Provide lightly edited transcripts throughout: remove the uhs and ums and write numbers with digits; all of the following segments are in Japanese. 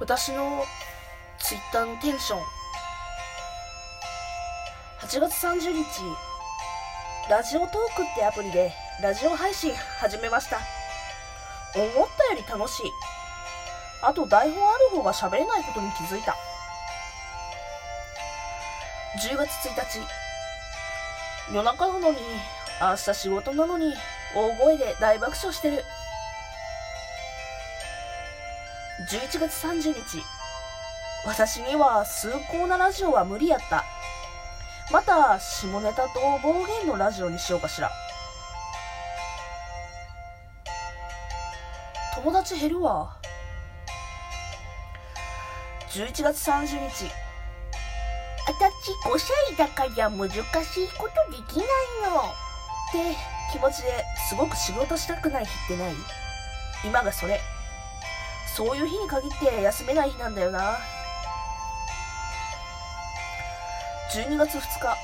私のツイッターのテンション、8月30日ラジオトークってアプリでラジオ配信始めました。思ったより楽しい。あと台本ある方が喋れないことに気づいた。10月1日、夜中なのに明日仕事なのに大声で大爆笑してる。11月30日、私には崇高なラジオは無理やった。また下ネタと暴言のラジオにしようかしら。友達減るわ。11月30日、私5歳だから難しいことできないのって気持ちですごく仕事したくない日ってない？今がそれ。そういう日に限って休めない日なんだよな。12月2日、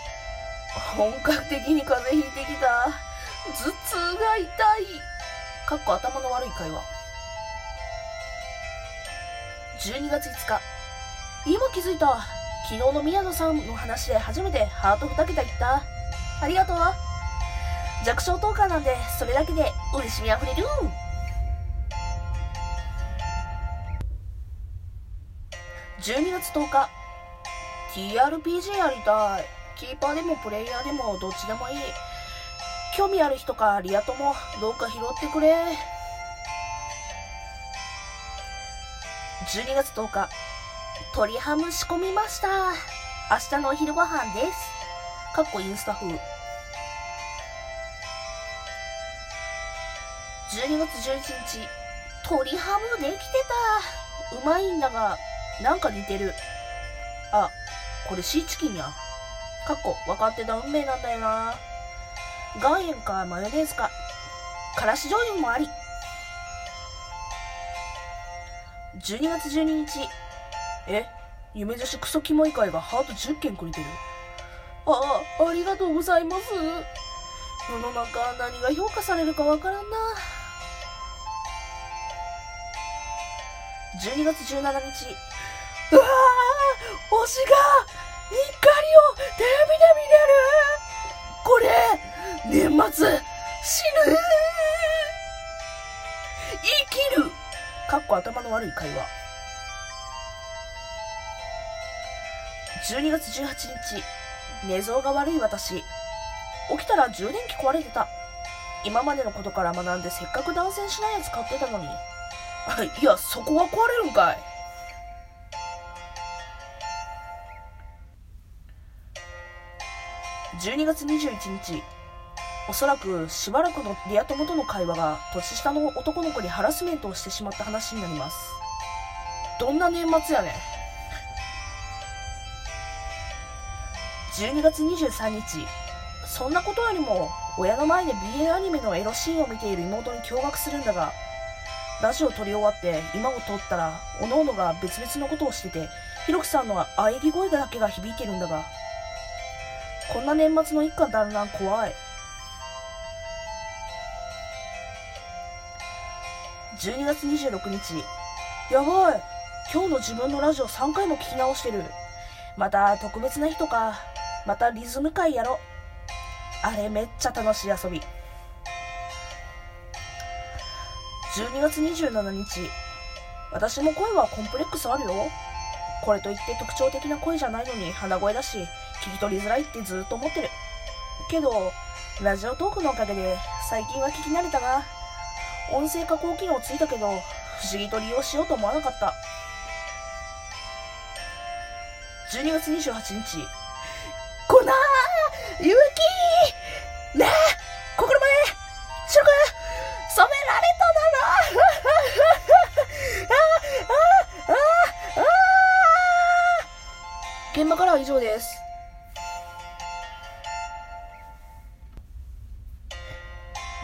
本格的に風邪ひいてきた。頭痛が痛い。かっこ頭の悪い会話。12月5日、今気づいた。昨日の宮野さんの話で初めてハート2桁いった。ありがとう。弱小トーカーなんでそれだけで嬉しみあふれる。12月10日。TRPG やりたい。キーパーでもプレイヤーでもどっちでもいい。興味ある人かリア友どうか拾ってくれ。12月10日、鶏ハム仕込みました。明日のお昼ご飯です。かっこインスタ風。12月11日、鶏ハムできてた。うまいんだがなんか似てる。あ、これシーチキンやん。かっこ分かってた運命なんだよな。岩塩かマヨネーズかからし醤油もあり。12月12日、夢女子クソキモい会がハート10件くれてる。ありがとうございます。世の中何が評価されるかわからんな。12月17日、うわー、推しがニッカリをテレビで見れる。これ年末死ぬ生きる。かっこ頭の悪い会話。12月18日、寝相が悪い私。起きたら充電器壊れてた。今までのことから学んでせっかく断線しないやつ買ってたのに。いや、そこは壊れるんかい。12月21日、おそらくしばらくのリア友との会話が年下の男の子にハラスメントをしてしまった話になります。どんな年末やねん。12月23日、そんなことよりも親の前で BL アニメのエロシーンを見ている妹に驚愕するんだが、ラジオを撮り終わって今を撮ったらおのおのが別々のことをしてて、ひろきさんの喘ぎ声だけが響いてるんだが、こんな年末の一家団らん怖い。12月26日、やばい、今日の自分のラジオ3回も聞き直してる。また特別な日とか、またリズム会やろ。あれめっちゃ楽しい遊び。12月27日、私も声はコンプレックスあるよ。これといって特徴的な声じゃないのに鼻声だし聞き取りづらいってずっと思ってるけど、ラジオトークのおかげで最近は聞き慣れたが、音声加工機能ついたけど不思議と利用しようと思わなかった。12月28日、こなーゆうきーねえ心までしろく染められただろ現場からは以上です。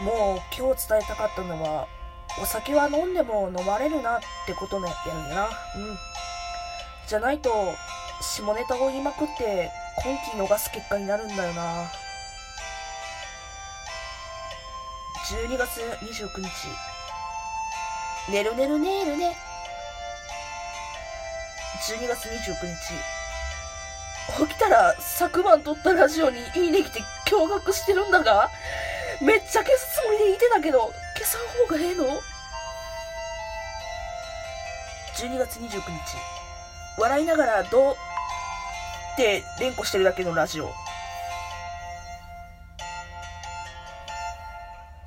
もう今日伝えたかったのは、お酒は飲んでも飲まれるなってことね、やるんだな。じゃないと下ネタを言いまくって今期逃す結果になるんだよな。12月29日、ねるねるねるね。12月29日。起きたら昨晩撮ったラジオにいいね来て驚愕してるんだが、めっちゃ消すつもりでいてたけど、消さん方がええの？12月29日。笑いながらどうって連呼してるだけのラジオ。